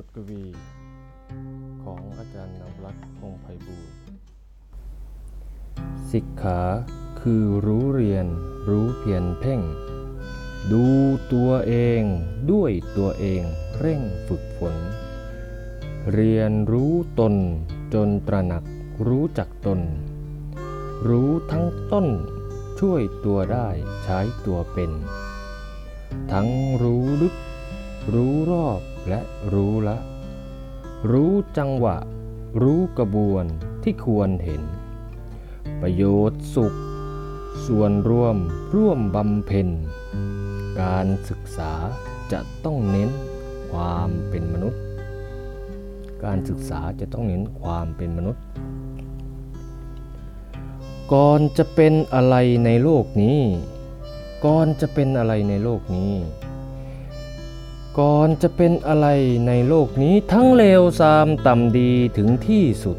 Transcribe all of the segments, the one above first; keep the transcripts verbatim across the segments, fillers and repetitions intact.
บทกวีของอาจารย์นำรัตน์ พงษ์ไพบูลย์สิกขาคือรู้เรียนรู้เพียรเพ่งดูตัวเองด้วยตัวเองเร่งฝึกฝนเรียนรู้ตนจนตระหนักรู้จักตนรู้ทั้งต้นช่วยตัวได้ใช้ตัวเป็นทั้งรู้ลึกรู้รอบและรู้ละรู้จังหวะรู้กระบวนที่ควรเห็นประโยชน์สุขส่วนร่วมร่วมบำเพ็ญการศึกษาจะต้องเน้นความเป็นมนุษย์การศึกษาจะต้องเน้นความเป็นมนุษย์ก่อนจะเป็นอะไรในโลกนี้ก่อนจะเป็นอะไรในโลกนี้ก่อนจะเป็นอะไรในโลกนี้ทั้งเลวทรามต่ำดีถึงที่สุด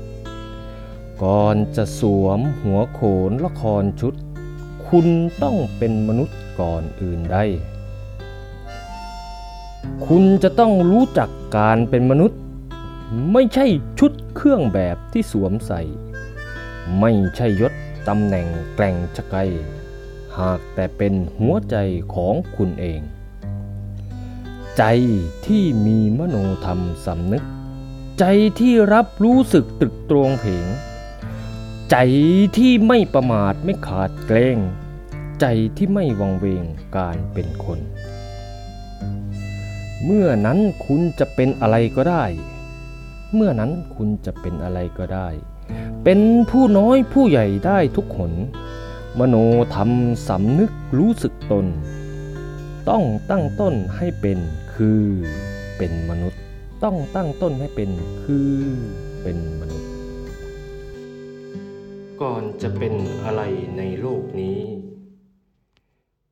ก่อนจะสวมหัวโขนละครชุดคุณต้องเป็นมนุษย์ก่อนอื่นใดคุณจะต้องรู้จักการเป็นมนุษย์ไม่ใช่ชุดเครื่องแบบที่สวมใส่ไม่ใช่ยศตำแหน่งแกล่งชะไกหากแต่เป็นหัวใจของคุณเองใจที่มีมโนธรรมสำนึกใจที่รับรู้สึกตรึกตรองเพ่งใจที่ไม่ประมาทไม่ขาดเกรงใจที่ไม่วังเวงการเป็นคนเมื่อนั้นคุณจะเป็นอะไรก็ได้เมื่อนั้นคุณจะเป็นอะไรก็ได้เป็นผู้น้อยผู้ใหญ่ได้ทุกหนมโนธรรมสำนึกรู้สึกตนต้องตั้งต้นให้เป็นคือเป็นมนุษย์ต้องตั้งต้นให้เป็นคือเป็นมนุษย์ก่อนจะเป็นอะไรในโลกนี้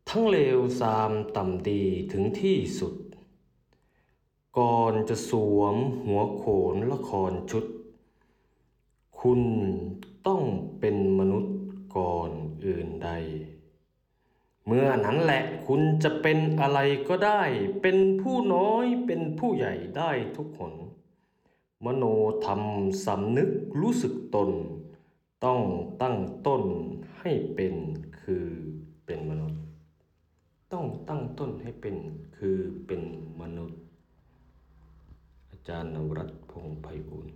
ทั้งเลวทรามต่ำดีถึงที่สุดก่อนจะสวมหัวโขนละครชุดคุณต้องเป็นมนุษย์ก่อนอื่นใดเมื่อนั้นแหละคุณจะเป็นอะไรก็ได้เป็นผู้น้อยเป็นผู้ใหญ่ได้ทุกคนมโนธรรมสำนึกรู้สึกตนต้องตั้งต้นให้เป็นคือเป็นมนุษย์ต้องตั้งต้นให้เป็นคือเป็นมนุษย์อาจารย์นำรัตน์ พงษ์ไพบูลย์